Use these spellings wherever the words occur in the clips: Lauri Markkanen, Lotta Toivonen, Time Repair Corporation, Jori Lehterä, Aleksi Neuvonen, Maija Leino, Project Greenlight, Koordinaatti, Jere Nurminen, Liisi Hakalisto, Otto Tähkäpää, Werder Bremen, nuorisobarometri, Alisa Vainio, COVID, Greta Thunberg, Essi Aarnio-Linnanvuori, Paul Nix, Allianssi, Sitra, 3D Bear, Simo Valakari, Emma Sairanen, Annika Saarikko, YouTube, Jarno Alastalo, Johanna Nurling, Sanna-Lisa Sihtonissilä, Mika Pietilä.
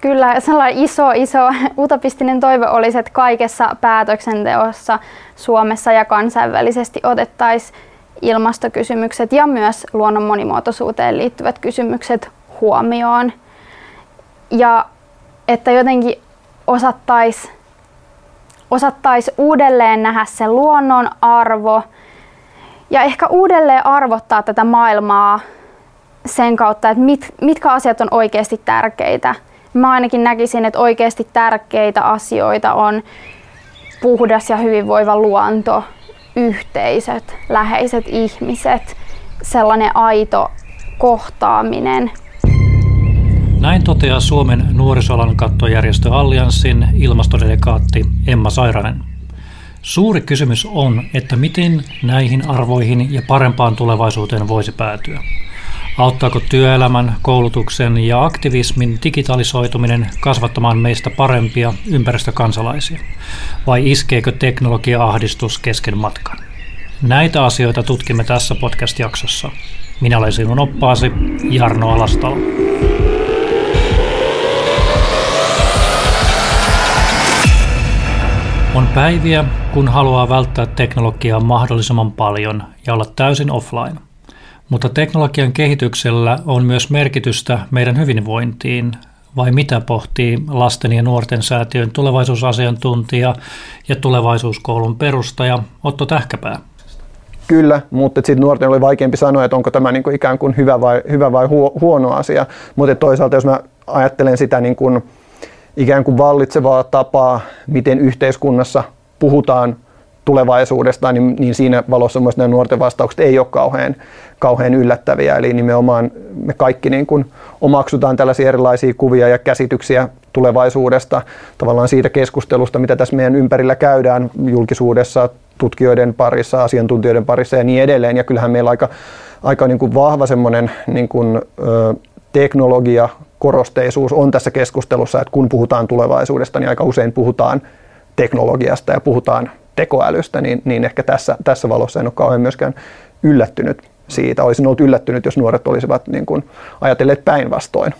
Kyllä, sellainen iso utopistinen toive olisi, että kaikessa päätöksenteossa Suomessa ja kansainvälisesti otettaisiin ilmastokysymykset ja myös luonnon monimuotoisuuteen liittyvät kysymykset huomioon. Ja että jotenkin osattaisiin uudelleen nähdä se luonnon arvo ja ehkä uudelleen arvottaa tätä maailmaa sen kautta, että mitkä asiat on oikeasti tärkeitä. Mä ainakin näkisin, että oikeasti tärkeitä asioita on puhdas ja hyvinvoiva luonto, yhteisöt, läheiset ihmiset, sellainen aito kohtaaminen. Näin toteaa Suomen nuorisoalan kattojärjestö Allianssin ilmastodelegaatti Emma Sairanen. Suuri kysymys on, että miten näihin arvoihin ja parempaan tulevaisuuteen voisi päätyä. Auttaako työelämän, koulutuksen ja aktivismin digitalisoituminen kasvattamaan meistä parempia ympäristökansalaisia? Vai iskeekö teknologia-ahdistus kesken matkan? Näitä asioita tutkimme tässä podcast-jaksossa. Minä olen sinun oppaasi, Jarno Alastalo. On päiviä, kun haluaa välttää teknologiaa mahdollisimman paljon ja olla täysin offline. Mutta teknologian kehityksellä on myös merkitystä meidän hyvinvointiin, vai mitä pohtii lasten ja nuorten säätiön tulevaisuusasiantuntija ja tulevaisuuskoulun perustaja Otto Tähkäpää? Kyllä, mutta sitten nuorten oli vaikeampi sanoa, että onko tämä niinku ikään kuin hyvä vai huono asia. Mutta toisaalta jos mä ajattelen sitä niinku ikään kuin vallitsevaa tapaa, miten yhteiskunnassa puhutaan tulevaisuudesta, niin siinä valossa myös nämä nuorten vastaukset ei ole kauhean yllättäviä. Eli nimenomaan me kaikki niin kuin omaksutaan tällaisia erilaisia kuvia ja käsityksiä tulevaisuudesta, tavallaan siitä keskustelusta, mitä tässä meidän ympärillä käydään julkisuudessa, tutkijoiden parissa, asiantuntijoiden parissa ja niin edelleen. Ja kyllähän meillä aika niin kuin vahva semmoinen niin kuin teknologiakorosteisuus on tässä keskustelussa, että kun puhutaan tulevaisuudesta, niin aika usein puhutaan teknologiasta ja puhutaan tekoälystä, niin ehkä tässä valossa en ole kauhean myöskään yllättynyt siitä. Olisin ollut yllättynyt, jos nuoret olisivat niin kuin ajatelleet päinvastoin.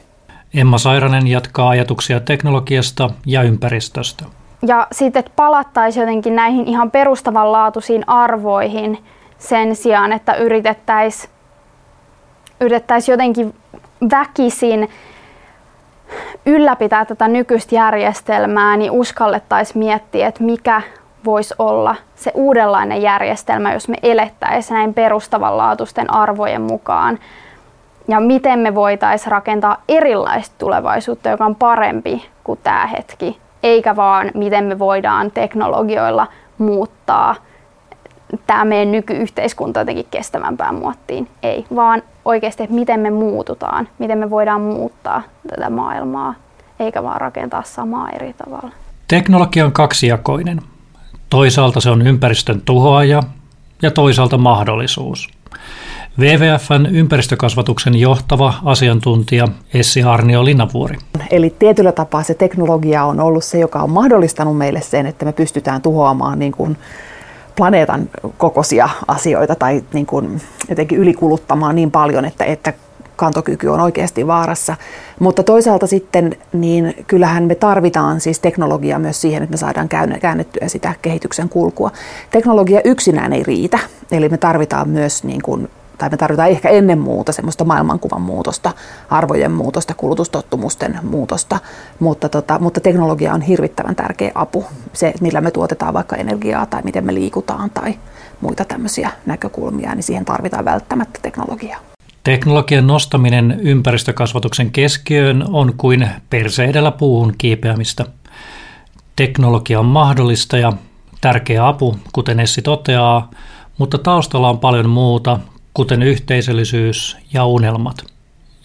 Emma Sairanen jatkaa ajatuksia teknologiasta ja ympäristöstä. Ja sitten, että palattaisiin jotenkin näihin ihan perustavanlaatuisiin arvoihin sen sijaan, että yritettäisiin jotenkin väkisin ylläpitää tätä nykyistä järjestelmää, niin uskallettaisiin miettiä, että mikä voisi olla se uudenlainen järjestelmä, jos me elettäisiin näin perustavanlaatuisten arvojen mukaan. Ja miten me voitaisiin rakentaa erilaista tulevaisuutta, joka on parempi kuin tämä hetki. Eikä vaan miten me voidaan teknologioilla muuttaa tämä meidän nykyyhteiskunta jotenkin kestävämpään muottiin. Ei, vaan oikeasti, että miten me muututaan, miten me voidaan muuttaa tätä maailmaa, eikä vaan rakentaa samaa eri tavalla. Teknologia on kaksijakoinen. Toisaalta se on ympäristön tuhoaja ja toisaalta mahdollisuus. WWF:n ympäristökasvatuksen johtava asiantuntija Essi Aarnio-Linnanvuori. Eli tietyllä tapaa se teknologia on ollut se, joka on mahdollistanut meille sen, että me pystytään tuhoamaan niin kuin planeetan kokoisia asioita tai niin kuin jotenkin ylikuluttamaan niin paljon, että kantokyky on oikeasti vaarassa. Mutta toisaalta sitten, niin kyllähän me tarvitaan siis teknologiaa myös siihen, että me saadaan käännettyä sitä kehityksen kulkua. Teknologia yksinään ei riitä, eli me tarvitaan myös niin kuin, tai me tarvitaan ehkä ennen muuta semmoista maailmankuvan muutosta, arvojen muutosta, kulutustottumusten muutosta, mutta teknologia on hirvittävän tärkeä apu. Se, millä me tuotetaan vaikka energiaa tai miten me liikutaan tai muita tämmöisiä näkökulmia, niin siihen tarvitaan välttämättä teknologiaa. Teknologian nostaminen ympäristökasvatuksen keskiöön on kuin perse edellä puuhun kiipeämistä. Teknologia on mahdollista ja tärkeä apu, kuten Essi toteaa, mutta taustalla on paljon muuta, kuten yhteisöllisyys ja unelmat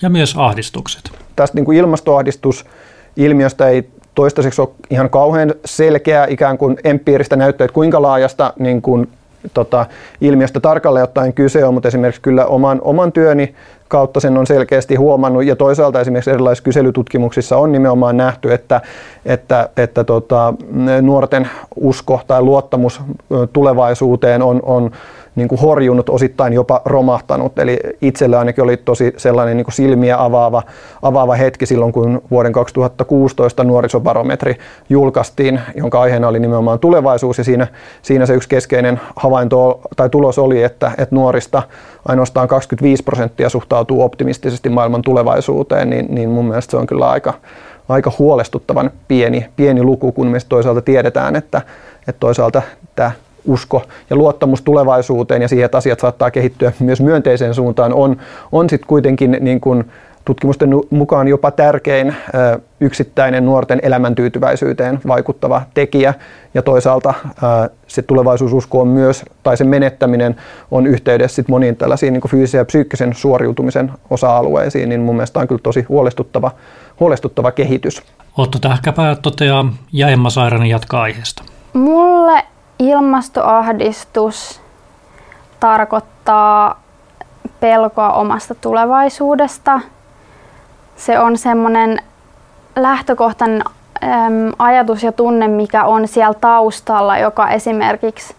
ja myös ahdistukset. Tästä niin kuin ilmastoahdistusilmiöstä ei toistaiseksi ole ihan kauhean selkeää ikään kuin empiiristä näyttöä, että kuinka laajasta niin kuin ilmiöstä tarkalleen ottaen kyse on, mutta esimerkiksi kyllä oman työni kautta sen on selkeästi huomannut ja toisaalta esimerkiksi erilaisissa kyselytutkimuksissa on nimenomaan nähty, että nuorten usko tai luottamus tulevaisuuteen on niin kuin horjunut, osittain jopa romahtanut. Eli itsellä ainakin oli tosi sellainen niin kuin silmiä avaava hetki silloin, kun vuoden 2016 nuorisobarometri julkaistiin, jonka aiheena oli nimenomaan tulevaisuus, ja siinä se yksi keskeinen havainto tai tulos oli, että nuorista ainoastaan 25% suhtautuu optimistisesti maailman tulevaisuuteen, niin mun mielestä se on kyllä aika huolestuttavan pieni luku, kun me toisaalta tiedetään, että toisaalta tämä usko ja luottamus tulevaisuuteen ja siihen, että asiat saattaa kehittyä myös myönteiseen suuntaan, on sitten kuitenkin niin kuin tutkimusten mukaan jopa tärkein yksittäinen nuorten elämäntyytyväisyyteen vaikuttava tekijä, ja toisaalta se tulevaisuususko on myös, tai sen menettäminen on yhteydessä sit moniin tällaisiin niin kuin fyysisen ja psyykkisen suoriutumisen osa-alueisiin, niin mun mielestä on kyllä tosi huolestuttava kehitys. Otto Tähkäpää toteaa ja Emma Sairanen jatkaa aiheesta. Mulle ilmastoahdistus tarkoittaa pelkoa omasta tulevaisuudesta. Se on semmoinen lähtökohtainen ajatus ja tunne, mikä on siellä taustalla, joka esimerkiksi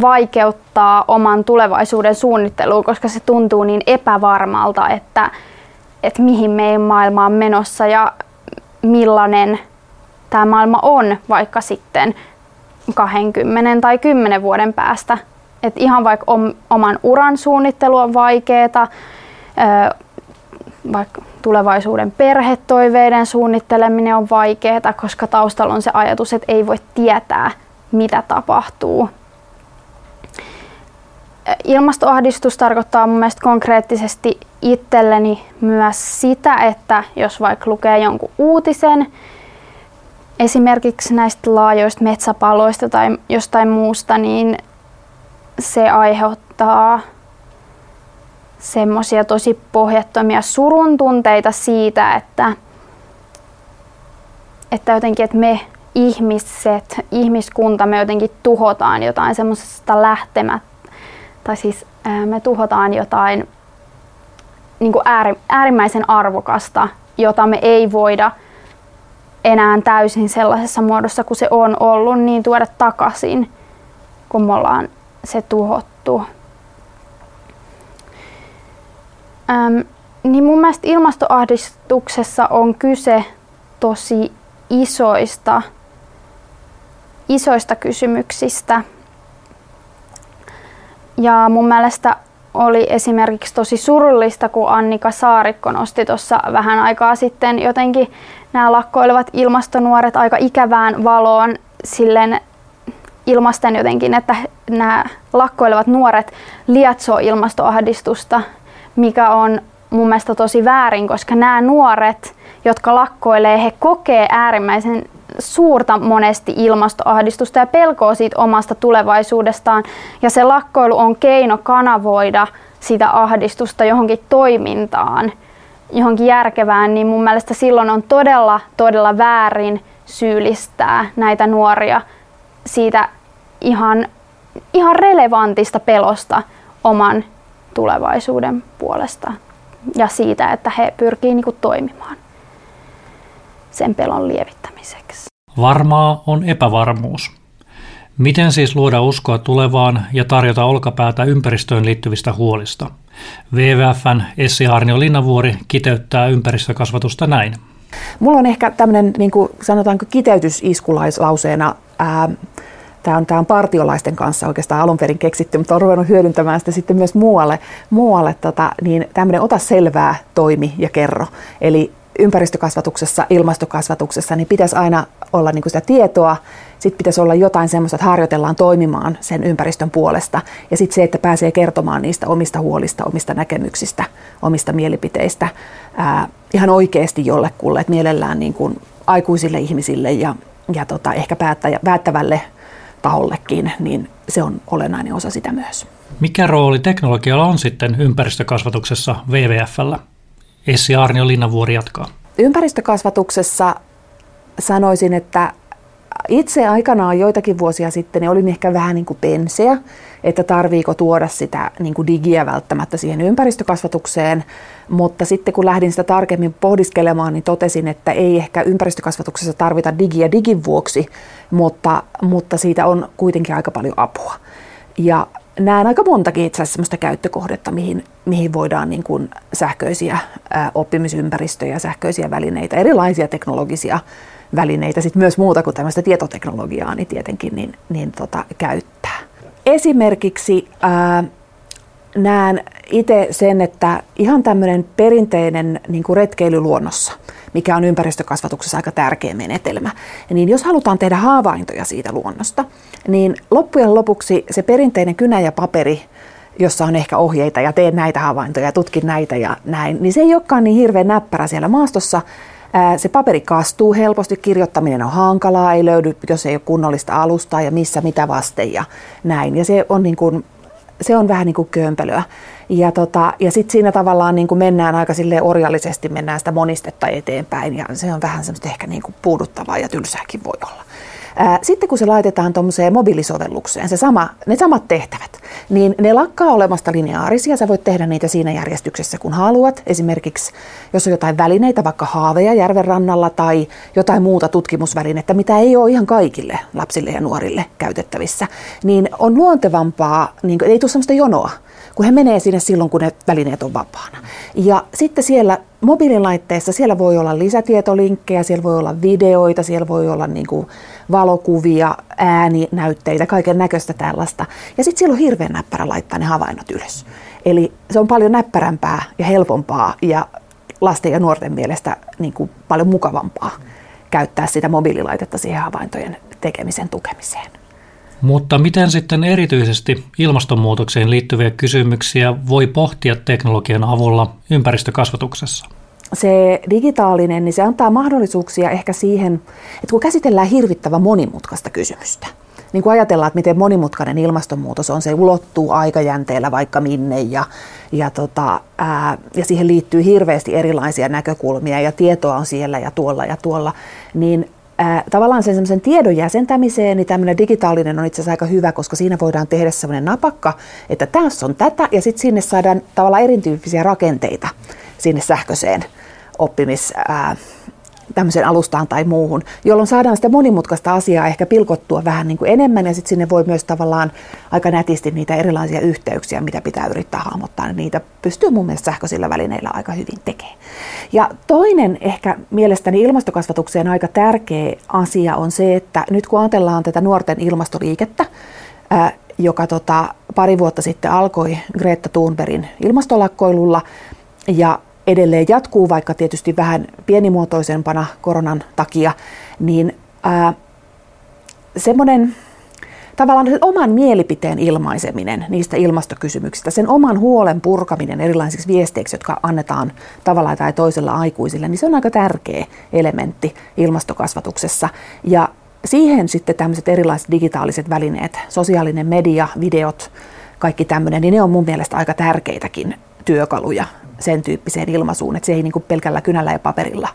vaikeuttaa oman tulevaisuuden suunnittelua, koska se tuntuu niin epävarmalta, että mihin meidän maailma on menossa ja millainen tämä maailma on vaikka sitten 20 tai 10 vuoden päästä. Et ihan vaikka oman uran suunnittelu on vaikeaa, vaikka tulevaisuuden perhetoiveiden suunnitteleminen on vaikeaa, koska taustalla on se ajatus, että ei voi tietää, mitä tapahtuu. Ilmastoahdistus tarkoittaa mun mielestä konkreettisesti itselleni myös sitä, että jos vaikka lukee jonkun uutisen esimerkiksi näistä laajoista metsäpaloista tai jostain muusta, niin se aiheuttaa semmoisia tosi pohjattomia surun tunteita siitä, että jotenkin, että me ihmiskunta, me jotenkin tuhotaan jotain semmoisesta lähtemättä. Tai siis me tuhotaan jotain niin kuin äärimmäisen arvokasta, jota me ei voida enää täysin sellaisessa muodossa kuin se on ollut, niin tuoda takaisin, kun me ollaan se tuhottu. Niin mun mielestä ilmastoahdistuksessa on kyse tosi isoista kysymyksistä. Ja mun mielestä oli esimerkiksi tosi surullista, kun Annika Saarikko nosti tuossa vähän aikaa sitten jotenkin nämä lakkoilevat ilmastonuoret aika ikävään valoon silleen ilmasten jotenkin, että nämä lakkoilevat nuoret lietsoo ilmastoahdistusta, mikä on mun mielestä tosi väärin, koska nämä nuoret, jotka lakkoilee, he kokee äärimmäisen suurta monesti ilmastoahdistusta ja pelkoa siitä omasta tulevaisuudestaan, ja se lakkoilu on keino kanavoida sitä ahdistusta johonkin toimintaan, johonkin järkevään, niin mun mielestä silloin on todella väärin syyllistää näitä nuoria siitä ihan relevantista pelosta oman tulevaisuuden puolesta ja siitä, että he pyrkii niin kuin toimimaan sen pelon lievittämiseksi. Varmaa on epävarmuus. Miten siis luoda uskoa tulevaan ja tarjota olkapäätä ympäristöön liittyvistä huolista? WWF:n Essi Aarnio-Linnanvuori kiteyttää ympäristökasvatusta näin. Mulla on ehkä tämmöinen, niin kuin sanotaanko kiteytysiskulaislauseena, tämä on partiolaisten kanssa oikeastaan alun perin keksitty, mutta on ruvennut hyödyntämään sitä sitten myös muualle niin tämmöinen ota selvää, toimi ja kerro. Eli ympäristökasvatuksessa, ilmastokasvatuksessa, niin pitäisi aina olla niin kuin sitä tietoa, sitten pitäisi olla jotain semmoista, että harjoitellaan toimimaan sen ympäristön puolesta, ja sitten se, että pääsee kertomaan niistä omista huolista, omista näkemyksistä, omista mielipiteistä ihan oikeasti jollekulle, että mielellään niin kuin aikuisille ihmisille ja ehkä päättävälle tahollekin, niin se on olennainen osa sitä myös. Mikä rooli teknologialla on sitten ympäristökasvatuksessa WWF:llä? Essi Aarnio-Linnanvuori jatkaa. Ympäristökasvatuksessa sanoisin, että itse aikanaan joitakin vuosia sitten niin olin ehkä vähän niin kuin penseä, että tarviiko tuoda sitä niin kuin digiä välttämättä siihen ympäristökasvatukseen, mutta sitten kun lähdin sitä tarkemmin pohdiskelemaan, niin totesin, että ei ehkä ympäristökasvatuksessa tarvita digiä digin vuoksi, mutta siitä on kuitenkin aika paljon apua. Ja näen aika montakin itse asiassa sellaista käyttökohdetta, mihin voidaan niin kuin sähköisiä oppimisympäristöjä, sähköisiä välineitä, erilaisia teknologisia välineitä, sit myös muuta kuin tämmöistä tietoteknologiaa niin tietenkin käyttää. Esimerkiksi näen itse sen, että ihan tämmöinen perinteinen niin kuin retkeily luonnossa, mikä on ympäristökasvatuksessa aika tärkeä menetelmä, niin jos halutaan tehdä havaintoja siitä luonnosta, niin loppujen lopuksi se perinteinen kynä ja paperi, jossa on ehkä ohjeita ja tee näitä havaintoja, tutki näitä ja näin, niin se ei olekaan niin hirveän näppärä siellä maastossa. Se paperi kastuu helposti, kirjoittaminen on hankalaa, ei löydy, jos ei ole kunnollista alustaa ja missä mitä vasten ja näin. Ja se on niin kuin se on vähän niin kuin kömpelöä. Ja sitten siinä tavallaan niin kuin mennään aika silleen orjallisesti, mennään sitä monistetta eteenpäin ja se on vähän semmoista ehkä niin kuin puuduttavaa ja tylsääkin voi olla. Sitten kun se laitetaan tuommoiseen mobiilisovellukseen, ne samat tehtävät, niin ne lakkaa olemasta lineaarisia. Sä voit tehdä niitä siinä järjestyksessä, kun haluat. Esimerkiksi jos on jotain välineitä, vaikka haaveja järven rannalla tai jotain muuta tutkimusvälinettä, mitä ei ole ihan kaikille lapsille ja nuorille käytettävissä, niin on luontevampaa, niin ei tule semmoista jonoa, kun he menee sinne silloin, kun ne välineet on vapaana. Ja sitten siellä mobiililaitteessa siellä voi olla lisätietolinkkejä, siellä voi olla videoita, siellä voi olla niin kuin valokuvia, ääninäytteitä, kaiken näköistä tällaista. Ja sitten siellä on hirveän näppärä laittaa ne havainnot ylös. Eli se on paljon näppärämpää ja helpompaa ja lasten ja nuorten mielestä niin kuin paljon mukavampaa käyttää sitä mobiililaitetta siihen havaintojen tekemisen tukemiseen. Mutta miten sitten erityisesti ilmastonmuutokseen liittyviä kysymyksiä voi pohtia teknologian avulla ympäristökasvatuksessa? Se digitaalinen, niin se antaa mahdollisuuksia ehkä siihen, että kun käsitellään hirvittävän monimutkaista kysymystä, niin kun ajatellaan, että miten monimutkainen ilmastonmuutos on, se ulottuu aikajänteellä vaikka minne ja siihen liittyy hirveästi erilaisia näkökulmia ja tietoa on siellä ja tuolla, niin tavallaan sen tiedon jäsentämiseen niin tämmöinen digitaalinen on itse asiassa aika hyvä, koska siinä voidaan tehdä semmoinen napakka, että tässä on tätä ja sitten sinne saadaan tavallaan erityyppisiä rakenteita sinne sähköiseen tämmöiseen alustaan tai muuhun, jolloin saadaan sitä monimutkaista asiaa ehkä pilkottua vähän niin kuin enemmän ja sitten sinne voi myös tavallaan aika nätisti niitä erilaisia yhteyksiä, mitä pitää yrittää hahmottaa, niin niitä pystyy mun mielestä sähköisillä välineillä aika hyvin tekemään. Ja toinen ehkä mielestäni ilmastokasvatukseen aika tärkeä asia on se, että nyt kun ajatellaan tätä nuorten ilmastoliikettä, joka pari vuotta sitten alkoi Greta Thunbergin ilmastolakkoilulla ja edelleen jatkuu, vaikka tietysti vähän pienimuotoisempana koronan takia, niin semmoinen tavallaan sen oman mielipiteen ilmaiseminen niistä ilmastokysymyksistä, sen oman huolen purkaminen erilaisiksi viesteiksi, jotka annetaan tavalla tai toisella aikuisille, niin se on aika tärkeä elementti ilmastokasvatuksessa. Ja siihen sitten tämmöiset erilaiset digitaaliset välineet, sosiaalinen media, videot, kaikki tämmöinen, niin ne on mun mielestä aika tärkeitäkin työkaluja sen tyyppiseen ilmaisuun, että se ei niin kuin pelkällä kynällä ja paperilla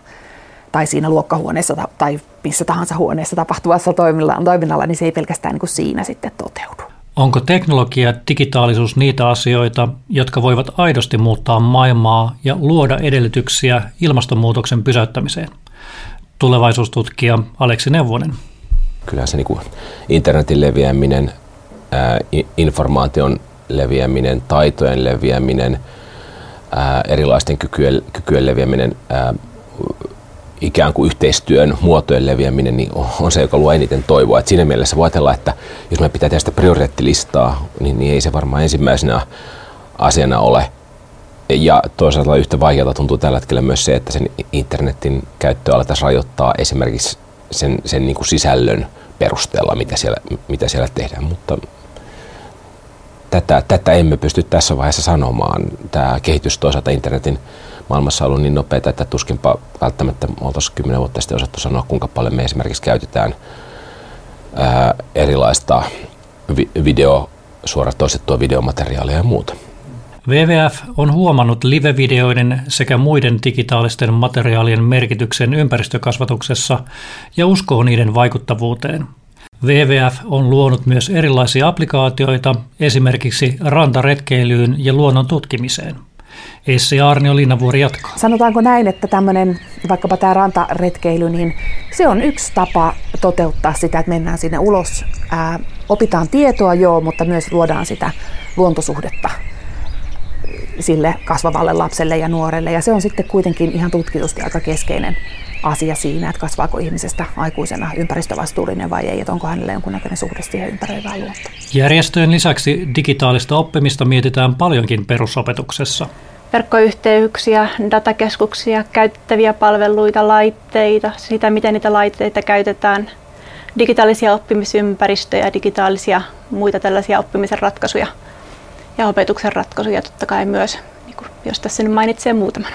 tai siinä luokkahuoneessa tai missä tahansa huoneessa tapahtuvassa toiminnalla, niin se ei pelkästään niin kuin siinä sitten toteudu. Onko teknologia ja digitaalisuus niitä asioita, jotka voivat aidosti muuttaa maailmaa ja luoda edellytyksiä ilmastonmuutoksen pysäyttämiseen? Tulevaisuustutkija Aleksi Neuvonen. Kyllähän se niin kuin internetin leviäminen, informaation leviäminen, taitojen leviäminen, erilaisten kykyjen leviäminen, ikään kuin yhteistyön muotojen leviäminen, niin on se, joka luo eniten toivoa. Et siinä mielessä voi ajatella, että jos me pitää tehdä sitä prioriteettilistaa, niin ei se varmaan ensimmäisenä asiana ole. Ja toisaalta yhtä vaikealta tuntuu tällä hetkellä myös se, että sen internetin käyttöä alettaisiin rajoittaa esimerkiksi sen niin kuin sisällön perusteella, mitä siellä tehdään. Mutta Tätä emme pysty tässä vaiheessa sanomaan. Tämä kehitys toisaalta internetin maailmassa on ollut niin nopeaa, että tuskinpa välttämättä oltaisiin 10 vuotta sitten osattu sanoa, kuinka paljon me esimerkiksi käytetään erilaista suoraan toistettua videomateriaalia ja muuta. WWF on huomannut live-videoiden sekä muiden digitaalisten materiaalien merkityksen ympäristökasvatuksessa ja uskoo niiden vaikuttavuuteen. WWF on luonut myös erilaisia applikaatioita esimerkiksi rantaretkeilyyn ja luonnon tutkimiseen. Essi Aarnio-Linnanvuori jatkaa. Sanotaanko näin, että tämmöinen, vaikkapa tämä rantaretkeily, niin se on yksi tapa toteuttaa sitä, että mennään sinne ulos, opitaan tietoa joo, mutta myös luodaan sitä luontosuhdetta sille kasvavalle lapselle ja nuorelle. Ja se on sitten kuitenkin ihan tutkitusti aika keskeinen asia siinä, että kasvaako ihmisestä aikuisena ympäristövastuullinen vai ei, että onko hänellä jonkunnäköinen suhde siihen ympäröivään luontoon. Järjestöjen lisäksi digitaalista oppimista mietitään paljonkin perusopetuksessa. Verkkoyhteyksiä, datakeskuksia, käytettäviä palveluita, laitteita, sitä miten niitä laitteita käytetään, digitaalisia oppimisympäristöjä, digitaalisia muita tällaisia oppimisen ratkaisuja ja opetuksen ratkaisuja totta kai myös, jos tässä nyt mainitsee muutaman.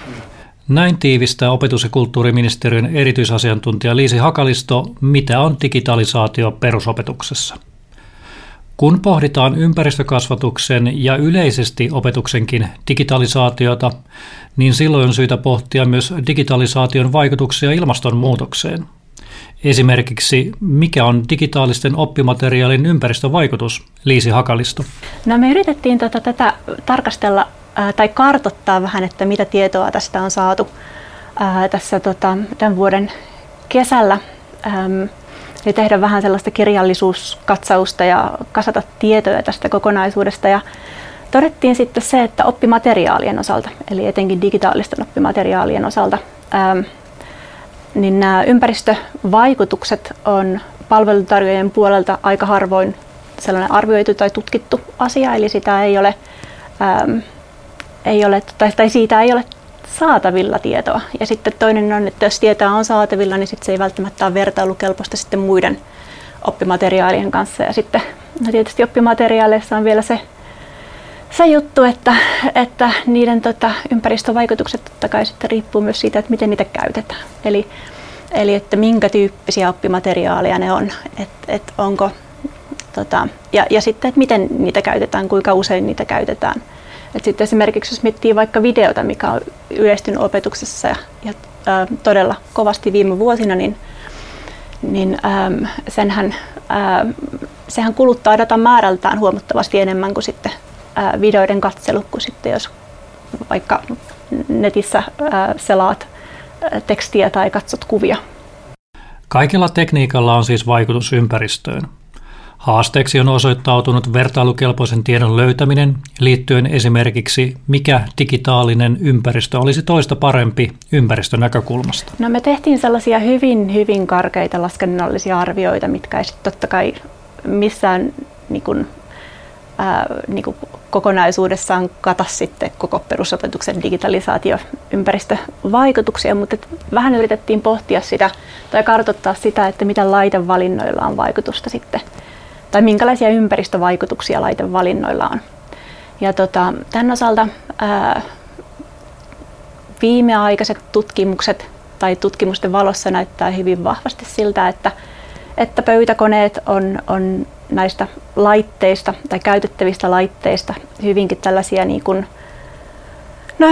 Näin tiivistää opetus- ja kulttuuriministeriön erityisasiantuntija Liisi Hakalisto, mitä on digitalisaatio perusopetuksessa. Kun pohditaan ympäristökasvatuksen ja yleisesti opetuksenkin digitalisaatiota, niin silloin on syytä pohtia myös digitalisaation vaikutuksia ilmastonmuutokseen. Esimerkiksi, mikä on digitaalisten oppimateriaalin ympäristövaikutus, Liisi Hakalisto? No me yritettiin tätä tarkastella tai kartoittaa vähän, että mitä tietoa tästä on saatu tässä tämän vuoden kesällä. Eli tehdä vähän sellaista kirjallisuuskatsausta ja kasata tietoja tästä kokonaisuudesta. Ja todettiin sitten se, että oppimateriaalien osalta, eli etenkin digitaalisten oppimateriaalien osalta, niin nämä ympäristövaikutukset on palvelutarjoajien puolelta aika harvoin sellainen arvioitu tai tutkittu asia, eli sitä ei ole, siitä ei ole saatavilla tietoa. Ja sitten toinen on, että jos tietoa on saatavilla, niin sit se ei välttämättä ole vertailukelpoista sitten muiden oppimateriaalien kanssa. Ja sitten no tietysti oppimateriaaleissa on vielä se juttu, että niiden ympäristövaikutukset totta kai sitten riippuu myös siitä, että miten niitä käytetään. Eli että minkä tyyppisiä oppimateriaaleja ne on, että onko, ja sitten että miten niitä käytetään, kuinka usein niitä käytetään. Et sitten esimerkiksi jos miettii vaikka videota, mikä on yleistynyt opetuksessa ja todella kovasti viime vuosina, niin sehän kuluttaa datan määrältään huomattavasti enemmän kuin sitten videoiden katselu, kuin sitten jos vaikka netissä selaat tekstiä tai katsot kuvia. Kaikella tekniikalla on siis vaikutus ympäristöön. Haasteeksi on osoittautunut vertailukelpoisen tiedon löytäminen liittyen esimerkiksi, mikä digitaalinen ympäristö olisi toista parempi ympäristönäkökulmasta. No me tehtiin sellaisia hyvin, hyvin karkeita laskennallisia arvioita, mitkä ei sitten totta kai missään kokonaisuudessaan kata sitten koko perusopetuksen digitalisaatioympäristövaikutuksia, mutta vähän yritettiin pohtia sitä tai kartoittaa sitä, että mitä laitevalinnoilla on vaikutusta sitten, tai minkälaisia ympäristövaikutuksia laitevalinnoilla on. Ja tämän osalta viimeaikaiset tutkimukset tai tutkimusten valossa näyttää hyvin vahvasti siltä, että pöytäkoneet on näistä laitteista tai käytettävistä laitteista hyvinkin tällaisia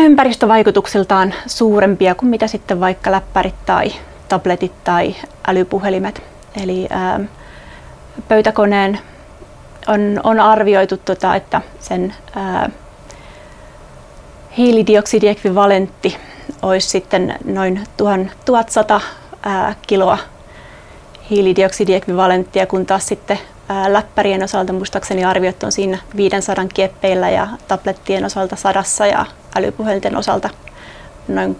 ympäristövaikutuksiltaan suurempia kuin mitä sitten vaikka läppärit tai tabletit tai älypuhelimet. Eli pöytäkoneen on arvioitu, että sen hiilidioksidiekvivalentti olisi sitten noin 1100 kiloa hiilidioksidiekvivalenttia, kun taas sitten läppärien osalta muistaakseni arviot on siinä 500 kieppeillä ja tablettien osalta 100 ja älypuhelinten osalta noin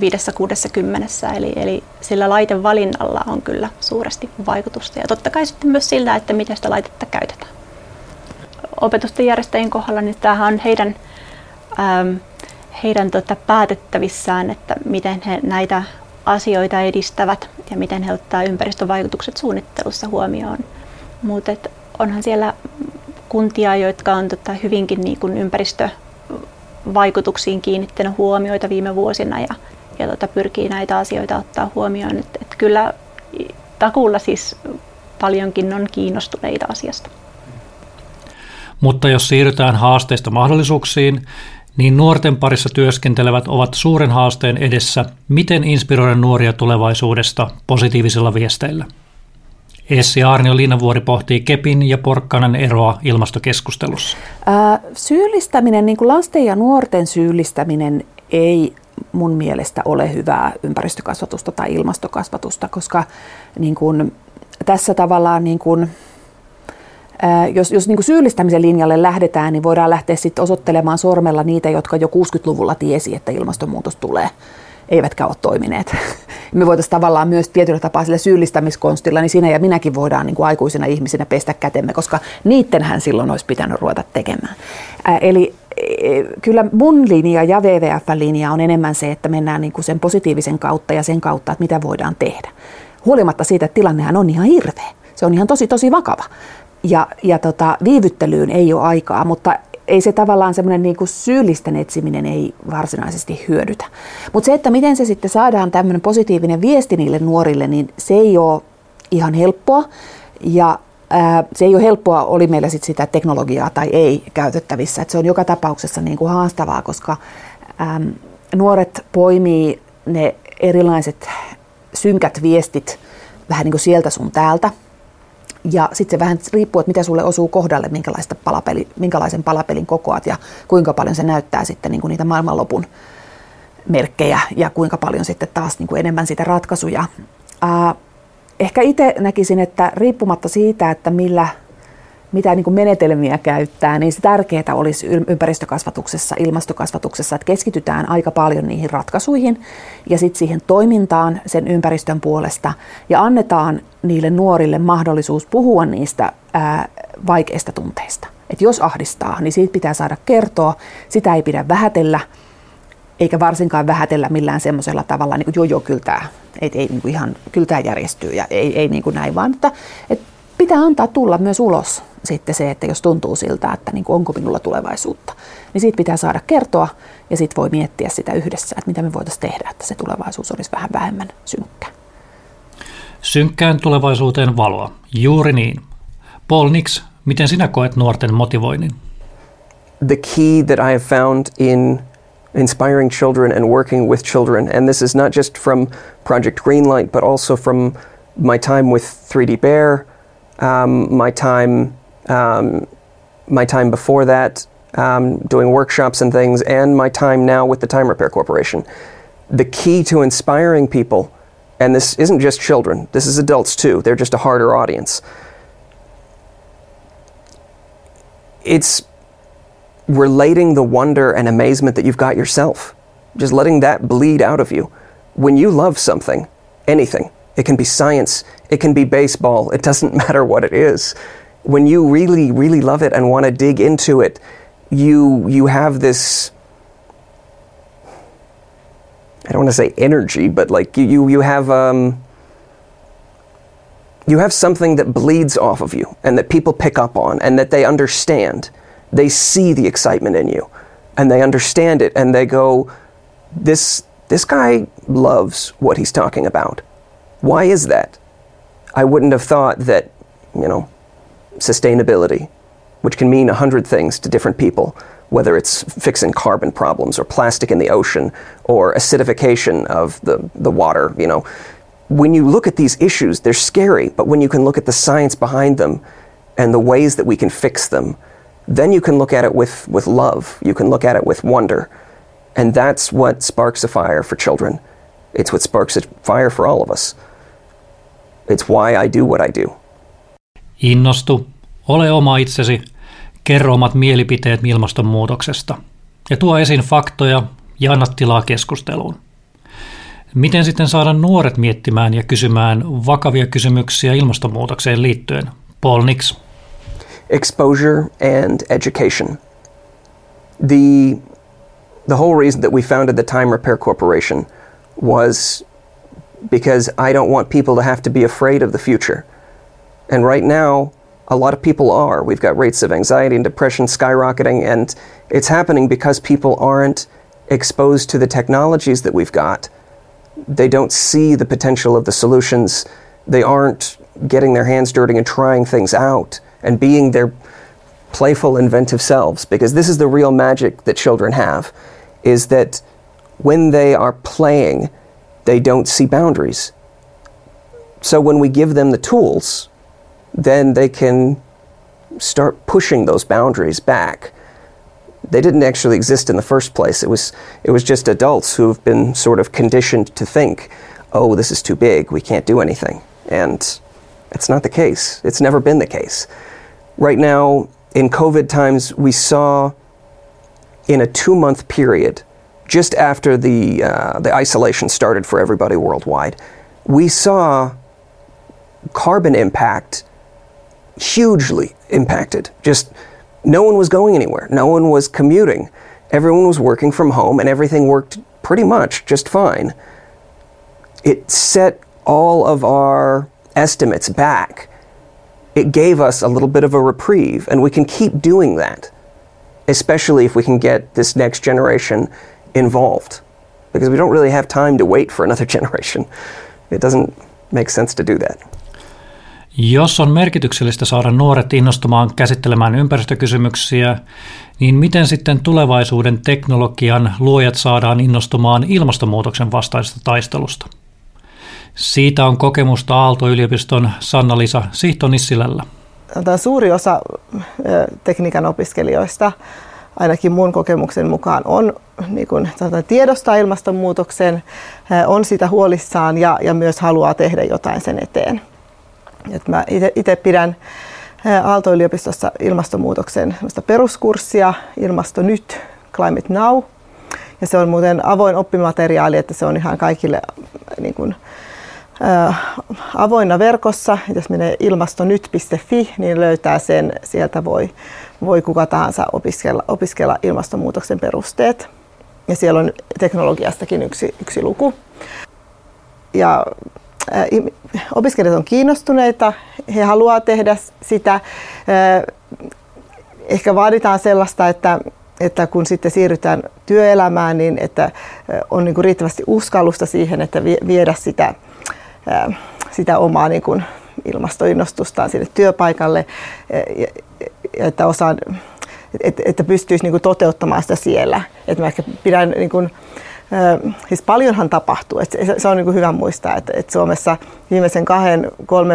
560. Eli sillä laitevalinnalla on kyllä suuresti vaikutusta ja totta kai sitten myös sillä, että miten sitä laitetta käytetään. Opetusten järjestäjien kohdalla niin tämähän on heidän päätettävissään, että miten he näitä asioita edistävät ja miten he ottaa ympäristövaikutukset suunnittelussa huomioon. Mutta onhan siellä kuntia, jotka on hyvinkin ympäristövaikutuksiin kiinnittänyt huomioita viime vuosina ja pyrkii näitä asioita ottaa huomioon. Et kyllä takuulla siis paljonkin on kiinnostuneita asiasta. Mutta jos siirrytään haasteista mahdollisuuksiin, niin nuorten parissa työskentelevät ovat suuren haasteen edessä, miten inspiroida nuoria tulevaisuudesta positiivisilla viesteillä. Essi Aarnio-Linnanvuori pohtii kepin ja porkkanan eroa ilmastokeskustelussa. Syyllistäminen, niin kuin lasten ja nuorten syyllistäminen ei mun mielestä ole hyvää ympäristökasvatusta tai ilmastokasvatusta, koska niin kuin tässä tavallaan niin kuin, jos niin kuin syyllistämisen linjalle lähdetään, niin voidaan lähteä sitten osoittelemaan sormella niitä, jotka jo 60-luvulla tiesi, että ilmastonmuutos tulee, eivätkä ole toimineet. Me voitaisiin tavallaan myös tietyllä tapaa sillä syyllistämiskonstilla, niin sinä ja minäkin voidaan niin kuin aikuisina ihmisinä pestä kätemme, koska niittenhän silloin olisi pitänyt ruveta tekemään. Eli kyllä mun linja ja WWF-linja on enemmän se, että mennään niin kuin sen positiivisen kautta ja sen kautta, että mitä voidaan tehdä. Huolimatta siitä, että tilannehan on ihan hirveä. Se on ihan tosi vakava. Ja viivyttelyyn ei ole aikaa, mutta ei se tavallaan semmoinen niin kuin syyllisten etsiminen ei varsinaisesti hyödytä. Mutta se, että miten se sitten saadaan tämmöinen positiivinen viesti niille nuorille, niin se ei ole ihan helppoa. Ja se ei ole helppoa, oli meillä sitten sitä teknologiaa tai ei käytettävissä. Et se on joka tapauksessa niin kuin haastavaa, koska nuoret poimii ne erilaiset synkät viestit vähän niin kuin sieltä sun täältä. Ja sitten se vähän riippuu, että mitä sulle osuu kohdalle, minkälaisen palapelin kokoat ja kuinka paljon se näyttää sitten niin kuin niitä maailmanlopun merkkejä ja kuinka paljon sitten taas niin kuin enemmän sitä ratkaisuja. Ehkä itse näkisin, että riippumatta siitä, että mitä niin kuin menetelmiä käyttää, niin se tärkeää olisi ympäristökasvatuksessa, ilmastokasvatuksessa, että keskitytään aika paljon niihin ratkaisuihin ja sitten siihen toimintaan sen ympäristön puolesta ja annetaan niille nuorille mahdollisuus puhua niistä vaikeista tunteista. Et jos ahdistaa, niin siitä pitää saada kertoa, sitä ei pidä vähätellä eikä varsinkaan vähätellä millään semmoisella tavalla, niin kuin jojo kyltää, ei niin kuin ihan kyltää järjestyy ja ei niin kuin näin, vaan että pitää antaa tulla myös ulos sitten se, että jos tuntuu siltä, että niin kuin onko minulla tulevaisuutta, niin siitä pitää saada kertoa ja sitten voi miettiä sitä yhdessä, että mitä me voitaisiin tehdä, että se tulevaisuus olisi vähän vähemmän synkkää. Synkkään tulevaisuuteen valoa. Juuri niin. Paul Nix, miten sinä koet nuorten motivoinnin? The key that I have found in inspiring children and working with children, and this is not just from Project Greenlight, but also from my time with 3D Bear, my time before that, doing workshops and things, and my time now with the Time Repair Corporation. The key to inspiring people, and this isn't just children, this is adults too, they're just a harder audience. It's relating the wonder and amazement that you've got yourself, just letting that bleed out of you. When you love something, anything, it can be science, it can be baseball, it doesn't matter what it is. When you really, really love it and want to dig into it, you have this, I don't want to say energy, but like you have something that bleeds off of you and that people pick up on and that they understand. They see the excitement in you and they understand it and they go, this guy loves what he's talking about. Why is that? I wouldn't have thought that, sustainability, which can mean 100 things to different people, whether it's fixing carbon problems or plastic in the ocean or acidification of the water, When you look at these issues, they're scary, but when you can look at the science behind them and the ways that we can fix them, then you can look at it with love, you can look at it with wonder. And that's what sparks a fire for children. It's what sparks a fire for all of us. It's why I do what I do. Innostu, ole oma itsesi, kerro omat mielipiteet ilmastonmuutoksesta ja tuo esiin faktoja ja anna tilaa keskusteluun. Miten sitten saada nuoret miettimään ja kysymään vakavia kysymyksiä ilmastonmuutokseen liittyen? Paul Nix. Exposure and education. The whole reason that we founded the Time Repair Corporation was because I don't want people to have to be afraid of the future. And right now, a lot of people are. We've got rates of anxiety and depression skyrocketing, and it's happening because people aren't exposed to the technologies that we've got. They don't see the potential of the solutions. They aren't getting their hands dirty and trying things out and being their playful, inventive selves, because this is the real magic that children have, is that when they are playing, they don't see boundaries. So when we give them the tools, then they can start pushing those boundaries back. They didn't actually exist in the first place. It was just adults who've been sort of conditioned to think, oh, this is too big, we can't do anything. And It's not the case. It's never been the case. Right now, in COVID times, we saw in a 2-month period, just after the isolation started for everybody worldwide, we saw carbon impact hugely impacted. Just no one was going anywhere. No one was commuting. Everyone was working from home, and everything worked pretty much just fine. It set all of our estimates back. It gave us a little bit of a reprieve, and we can keep doing that, especially if we can get this next generation involved, because we don't really have time to wait for another generation. It doesn't make sense to do that. Jos on merkityksellistä saada nuoret innostumaan käsittelemään ympäristökysymyksiä, niin miten sitten tulevaisuuden teknologian luojat saadaan innostumaan ilmastonmuutoksen vastaisesta taistelusta? Siitä on kokemusta Aalto-yliopiston Sanna-Lisa Sihtonissilällä. Suuri osa tekniikan opiskelijoista, ainakin mun kokemuksen mukaan, on niin kuin sanotaan, tiedostaa ilmastonmuutoksen, on sitä huolissaan ja myös haluaa tehdä jotain sen eteen. Et mä itse pidän Aalto-yliopistossa ilmastonmuutoksen peruskurssia Ilmasto nyt, Climate Now. Ja se on muuten avoin oppimateriaali, että se on ihan kaikille niin kuin, avoinna verkossa. Jos menee ilmastonyt.fi, niin löytää sen. Sieltä voi kuka tahansa opiskella ilmastonmuutoksen perusteet. Ja siellä on teknologiastakin yksi luku. Ja opiskelijat on kiinnostuneita, he haluaa tehdä sitä. Ehkä vaaditaan sellaista, että kun sitten siirrytään työelämään, niin että on niin kuin riittävästi uskallusta siihen, että viedä sitä omaa niin kuin ilmastoinnostustaan sinne työpaikalle, että osaan, että pystyisi niin kuin toteuttamaan sitä siellä. Että mä ehkä pidän niin kuin, siis paljonhan tapahtuu. Se on niin kuin hyvä muistaa, että Suomessa viimeisen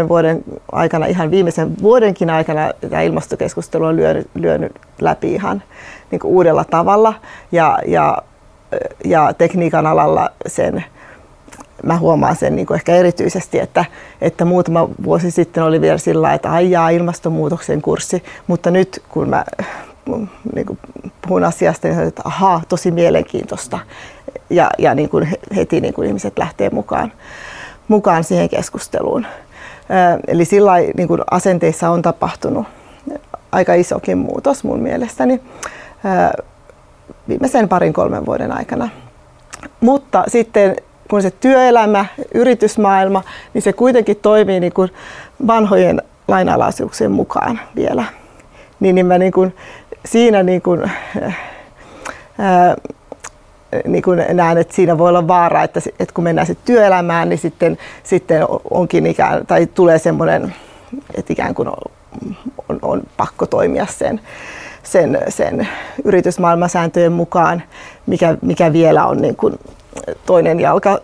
2-3 vuoden aikana, ihan viimeisen vuodenkin aikana, tämä ilmastokeskustelu on lyönyt läpi ihan niin kuin uudella tavalla. Ja tekniikan alalla sen, mä huomaan sen niin kuin ehkä erityisesti, että muutama vuosi sitten oli vielä sillä lailla, että aijaa ilmastonmuutoksen kurssi, mutta nyt kun mä niin kuin puhun asiasta, niin sanon, että ahaa, tosi mielenkiintoista. Ja niin kuin heti niin kuin ihmiset lähtee mukaan siihen keskusteluun. Eli sillä lailla niin kuin asenteissa on tapahtunut aika isokin muutos mun mielestäni viimeisen 2-3 vuoden aikana. Mutta sitten kun se työelämä, yritysmaailma, niin se kuitenkin toimii niin kuin vanhojen lainalaisuuksien mukaan vielä. Niin mä niin kuin siinä niin kuin näen, että siinä voi olla vaara, että kun mennään sitten työelämään, niin sitten onkin ikään, tai tulee semmoinen, että ikään kuin on pakko toimia sen yritysmaailmansääntöjen mukaan, mikä vielä on niin kuin toinen jalka,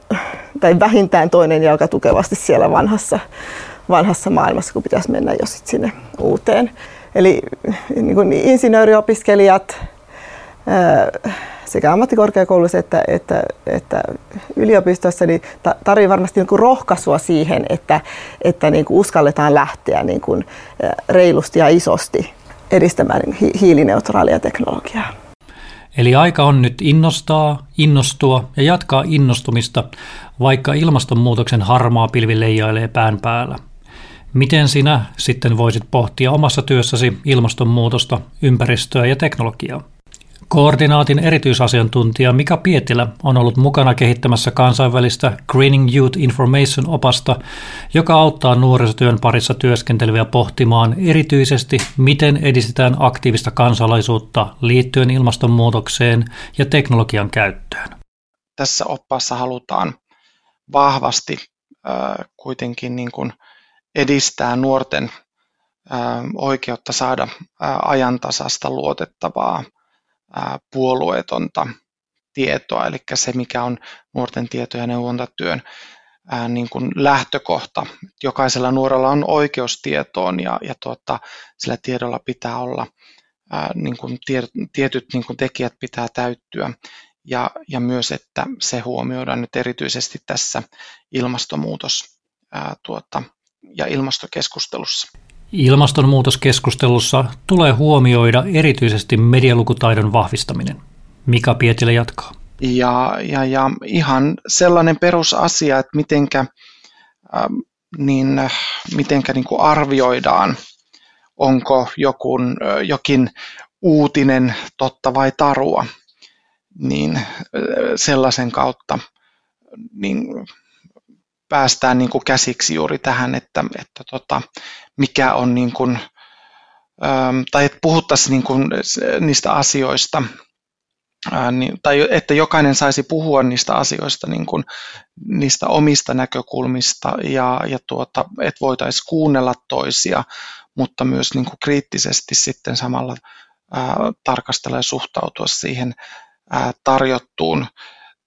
tai vähintään toinen jalka tukevasti siellä vanhassa maailmassa, kun pitäisi mennä jo sitten sinne uuteen. Eli niin kuin insinööriopiskelijat, sekä ammattikorkeakoulussa että yliopistossa, niin tarvii varmasti niin kuin rohkaisua siihen, että niin kuin uskalletaan lähteä niin kuin reilusti ja isosti edistämään hiilineutraalia teknologiaa. Eli aika on nyt innostaa, innostua ja jatkaa innostumista, vaikka ilmastonmuutoksen harmaa pilvi leijailee pään päällä. Miten sinä sitten voisit pohtia omassa työssäsi ilmastonmuutosta, ympäristöä ja teknologiaa? Koordinaatin erityisasiantuntija Mika Pietilä on ollut mukana kehittämässä kansainvälistä Greening Youth Information-opasta, joka auttaa nuorisotyön parissa työskenteleviä pohtimaan erityisesti, miten edistetään aktiivista kansalaisuutta liittyen ilmastonmuutokseen ja teknologian käyttöön. Tässä oppaassa halutaan vahvasti kuitenkin niin kuin edistää nuorten oikeutta saada ajantasasta luotettavaa, puolueetonta tietoa, eli se mikä on nuorten tieto- ja neuvontatyön niin kuin lähtökohta. Jokaisella nuorella on oikeus tietoon ja sillä tiedolla pitää olla, niin kuin tietyt niin kuin tekijät pitää täyttyä ja myös, että se huomioidaan nyt erityisesti tässä ilmastonmuutos ja ilmastokeskustelussa? Ilmastonmuutoskeskustelussa tulee huomioida erityisesti medialukutaidon vahvistaminen. Mika Pietilä jatkaa. Ja ihan sellainen perusasia, että mitenkä arvioidaan, onko jokin uutinen totta vai tarua, niin sellaisen kautta päästään käsiksi juuri tähän, että mikä on tai että puhuttaisiin niistä asioista, tai että jokainen saisi puhua niistä asioista, niistä omista näkökulmista ja että voitaisiin kuunnella toisia, mutta myös kriittisesti sitten samalla tarkastella ja suhtautua siihen tarjottuun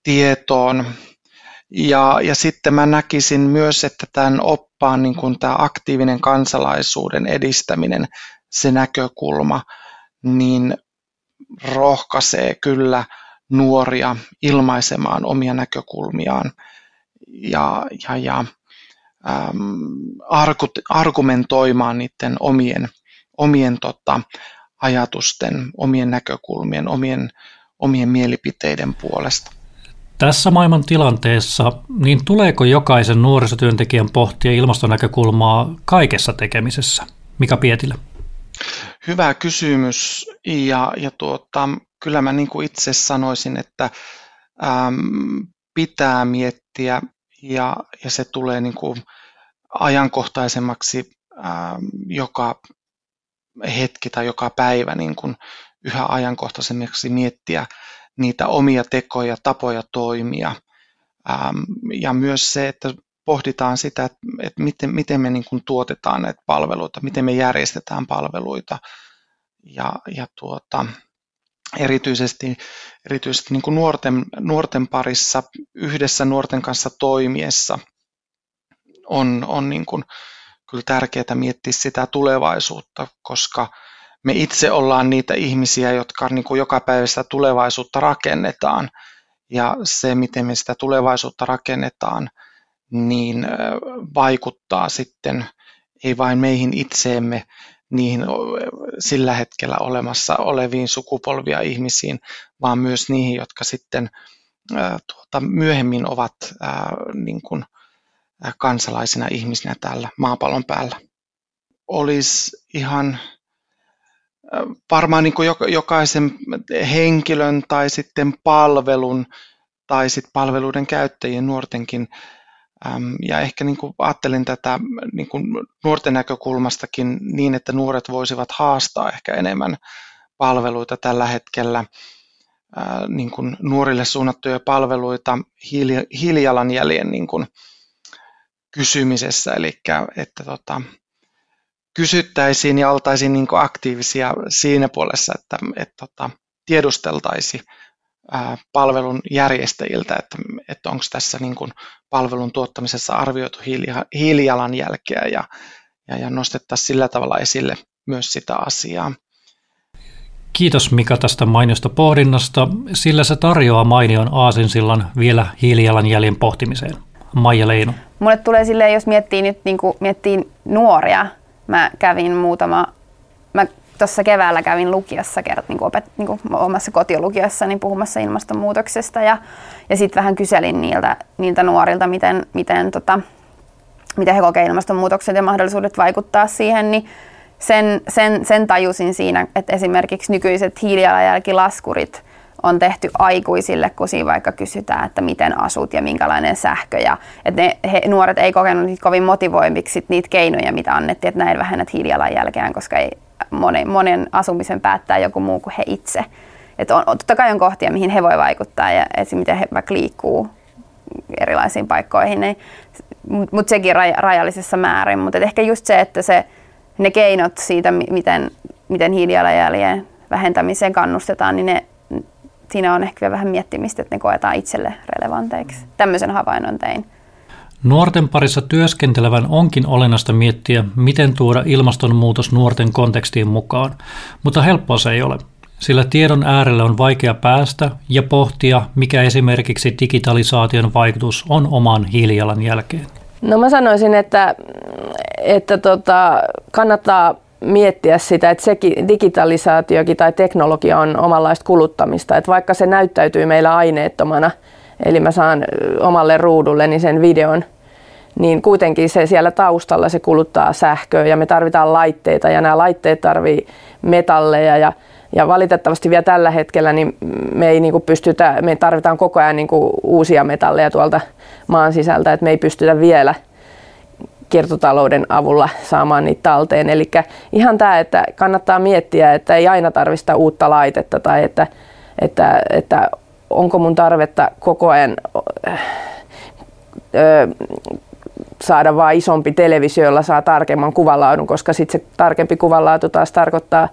tietoon. Ja sitten mä näkisin myös, että tämän oppaan tämä aktiivinen kansalaisuuden edistäminen, se näkökulma, niin rohkaisee kyllä nuoria ilmaisemaan omia näkökulmiaan argumentoimaan niiden omien ajatusten, omien näkökulmien, omien mielipiteiden puolesta. Tässä maailman tilanteessa, niin tuleeko jokaisen nuorisotyöntekijän pohtia ilmastonäkökulmaa kaikessa tekemisessä? Mika Pietilä. Hyvä kysymys ja kyllä mä itse sanoisin, että pitää miettiä ja se tulee ajankohtaisemmaksi joka hetki tai joka päivä yhä ajankohtaisemmaksi miettiä niitä omia tekoja, tapoja toimia ja myös se, että pohditaan sitä, että miten me tuotetaan näitä palveluita, miten me järjestetään palveluita ja erityisesti nuorten parissa yhdessä nuorten kanssa toimiessa on kyllä tärkeää miettiä sitä tulevaisuutta, koska me itse ollaan niitä ihmisiä, jotka joka päivä sitä tulevaisuutta rakennetaan ja se, miten me sitä tulevaisuutta rakennetaan, niin vaikuttaa sitten ei vain meihin itseemme, niihin sillä hetkellä olemassa oleviin sukupolvia ihmisiin, vaan myös niihin, jotka sitten myöhemmin ovat kansalaisina ihmisinä täällä maapallon päällä. Olisi ihan varmaan jokaisen henkilön tai sitten palvelun tai sitten palveluiden käyttäjien nuortenkin. Ja ehkä ajattelen tätä nuorten näkökulmastakin niin, että nuoret voisivat haastaa ehkä enemmän palveluita tällä hetkellä, nuorille suunnattuja palveluita hiilijalanjäljen kysymisessä, eli että kysyttäisiin ja oltaisiin aktiivisia siinä puolessa, että tiedusteltaisiin palvelun järjestäjiltä, että onko tässä palvelun tuottamisessa arvioitu hiilijalanjälkeä ja nostettaisiin sillä tavalla esille myös sitä asiaa. Kiitos Mika tästä mainiosta pohdinnasta, sillä se tarjoaa mainion aasinsillan vielä hiilijalanjäljen pohtimiseen. Maija Leino. Mulle tulee silleen, jos miettii nyt miettii nuoria, tuossa keväällä kävin lukiossa omassa kotiolukiossani puhumassa ilmastonmuutoksesta ja sitten vähän kyselin niiltä nuorilta, miten he kokee ilmastonmuutokset ja mahdollisuudet vaikuttaa siihen, niin sen tajusin siinä, että esimerkiksi nykyiset hiilijalanjälkilaskurit on tehty aikuisille, kun siinä vaikka kysytään, että miten asut ja minkälainen sähkö. Ja, että nuoret ei kokenut kovin motivoiviksi niitä keinoja, mitä annettiin, että näin vähennät hiilijalanjälkeään, koska ei monen asumisen päättää joku muu kuin he itse. Että totta kai on kohtia, mihin he voi vaikuttaa ja miten he vaikka liikkuu erilaisiin paikkoihin. Mutta sekin rajallisessa määrin. Mutta ehkä just se, että ne keinot siitä, miten hiilijalanjäljen vähentämiseen kannustetaan, niin siinä on ehkä vähän miettimistä, että ne koetaan itselle relevanteiksi. Tämmöisen havainnon tein. Nuorten parissa työskentelevän onkin olennaista miettiä, miten tuoda ilmastonmuutos nuorten kontekstiin mukaan, mutta helppoa se ei ole, sillä tiedon äärellä on vaikea päästä ja pohtia, mikä esimerkiksi digitalisaation vaikutus on oman hiilijalanjälkeen. No mä sanoisin, että että kannattaa miettiä sitä, että sekin digitalisaatiokin tai teknologia on omanlaista kuluttamista, että vaikka se näyttäytyy meillä aineettomana, eli mä saan omalle ruudulleni sen videon, niin kuitenkin se siellä taustalla se kuluttaa sähköä ja me tarvitaan laitteita ja nämä laitteet tarvii metalleja ja valitettavasti vielä tällä hetkellä niin me tarvitaan koko ajan niin kuin uusia metalleja tuolta maan sisältä, että me ei pystytä vielä kiertotalouden avulla saamaan niitä talteen. Eli ihan tämä, että kannattaa miettiä, että ei aina tarvista uutta laitetta tai että onko mun tarvetta koko ajan saada vaan isompi televisio, jolla saa tarkemman kuvanlaadun, koska sitten se tarkempi kuvanlaatu taas tarkoittaa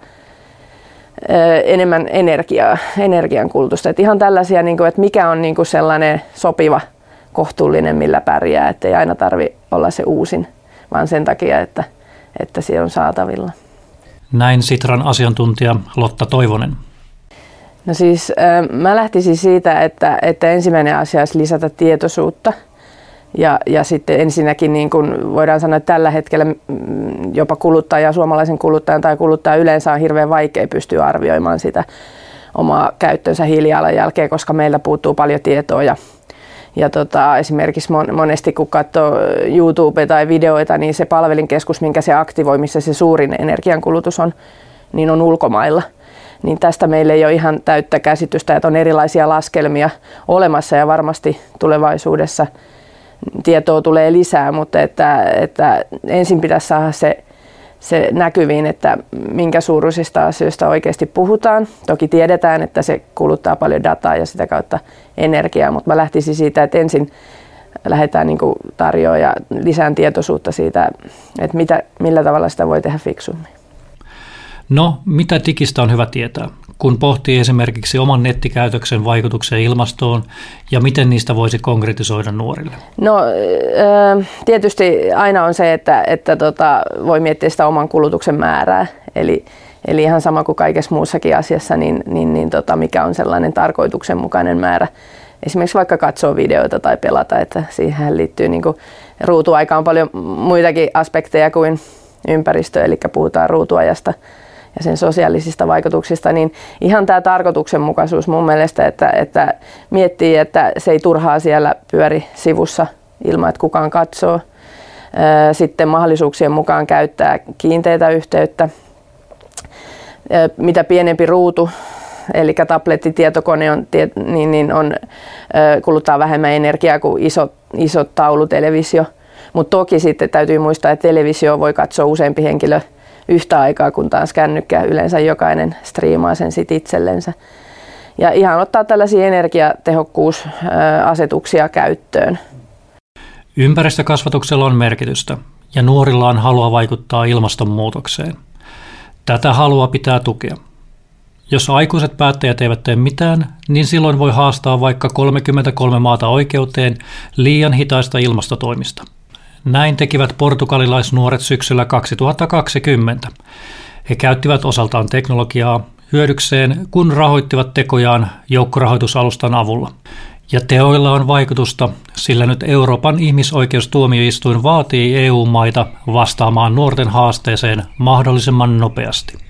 enemmän energiankulutusta. Et ihan tällaisia, niin kuin, että mikä on niin kuin sellainen sopiva, kohtuullinen, millä pärjää, ettei aina tarvitse olla se uusin, vaan sen takia, että se on saatavilla. Näin Sitran asiantuntija Lotta Toivonen. No siis mä lähtisin siitä, että ensimmäinen asia olisi lisätä tietoisuutta. Ja sitten ensinnäkin niin kuin voidaan sanoa, että tällä hetkellä jopa kuluttaja, suomalaisen kuluttajan tai kuluttaja yleensä on hirveän vaikea pystyä arvioimaan sitä omaa käyttönsä hiilijalanjälkeä, koska meillä puuttuu paljon tietoa. Ja esimerkiksi monesti kun katsoo YouTube tai videoita, niin se palvelinkeskus, minkä se aktivoi, missä se suurin energiankulutus on, niin on ulkomailla. Niin tästä meillä ei ole ihan täyttä käsitystä, että on erilaisia laskelmia olemassa ja varmasti tulevaisuudessa tietoa tulee lisää, mutta että ensin pitäisi saada se näkyviin, että minkä suuruisista asioista oikeasti puhutaan. Toki tiedetään, että se kuluttaa paljon dataa ja sitä kautta energiaa, mutta mä lähtisin siitä, että ensin lähdetään niin kuin tarjoamaan ja lisään tietoisuutta siitä, että millä tavalla sitä voi tehdä fiksummin. No, mitä digistä on hyvä tietää, kun pohtii esimerkiksi oman nettikäytöksen vaikutuksia ilmastoon ja miten niistä voisi konkretisoida nuorille? No, tietysti aina on se, että voi miettiä sitä oman kulutuksen määrää. Eli ihan sama kuin kaikessa muussakin asiassa, niin mikä on sellainen tarkoituksenmukainen määrä. Esimerkiksi vaikka katsoa videoita tai pelata, että siihen liittyy niin kuin ruutuaikaan paljon muitakin aspekteja kuin ympäristö, eli puhutaan ruutuajasta ja sen sosiaalisista vaikutuksista, niin ihan tämä tarkoituksenmukaisuus mun mielestä, että miettii, että se ei turhaa siellä pyöri sivussa ilman, että kukaan katsoo. Sitten mahdollisuuksien mukaan käyttää kiinteitä yhteyttä. Mitä pienempi ruutu, eli tabletti, tietokone on kuluttaa vähemmän energiaa kuin iso taulutelevisio. Mutta toki sitten täytyy muistaa, että televisio voi katsoa useampi henkilö yhtä aikaa, kun taas kännykkää yleensä jokainen striimaa sen sit itsellensä. Ja ihan ottaa tällaisia energiatehokkuusasetuksia käyttöön. Ympäristökasvatuksella on merkitystä ja nuorilla on halua vaikuttaa ilmastonmuutokseen. Tätä halua pitää tukea. Jos aikuiset päättäjät eivät tee mitään, niin silloin voi haastaa vaikka 33 maata oikeuteen liian hitaista ilmastotoimista. Näin tekivät portugalilaisnuoret syksyllä 2020. He käyttivät osaltaan teknologiaa hyödykseen, kun rahoittivat tekojaan joukkorahoitusalustan avulla. Ja teoilla on vaikutusta, sillä nyt Euroopan ihmisoikeustuomioistuin vaatii EU-maita vastaamaan nuorten haasteeseen mahdollisimman nopeasti.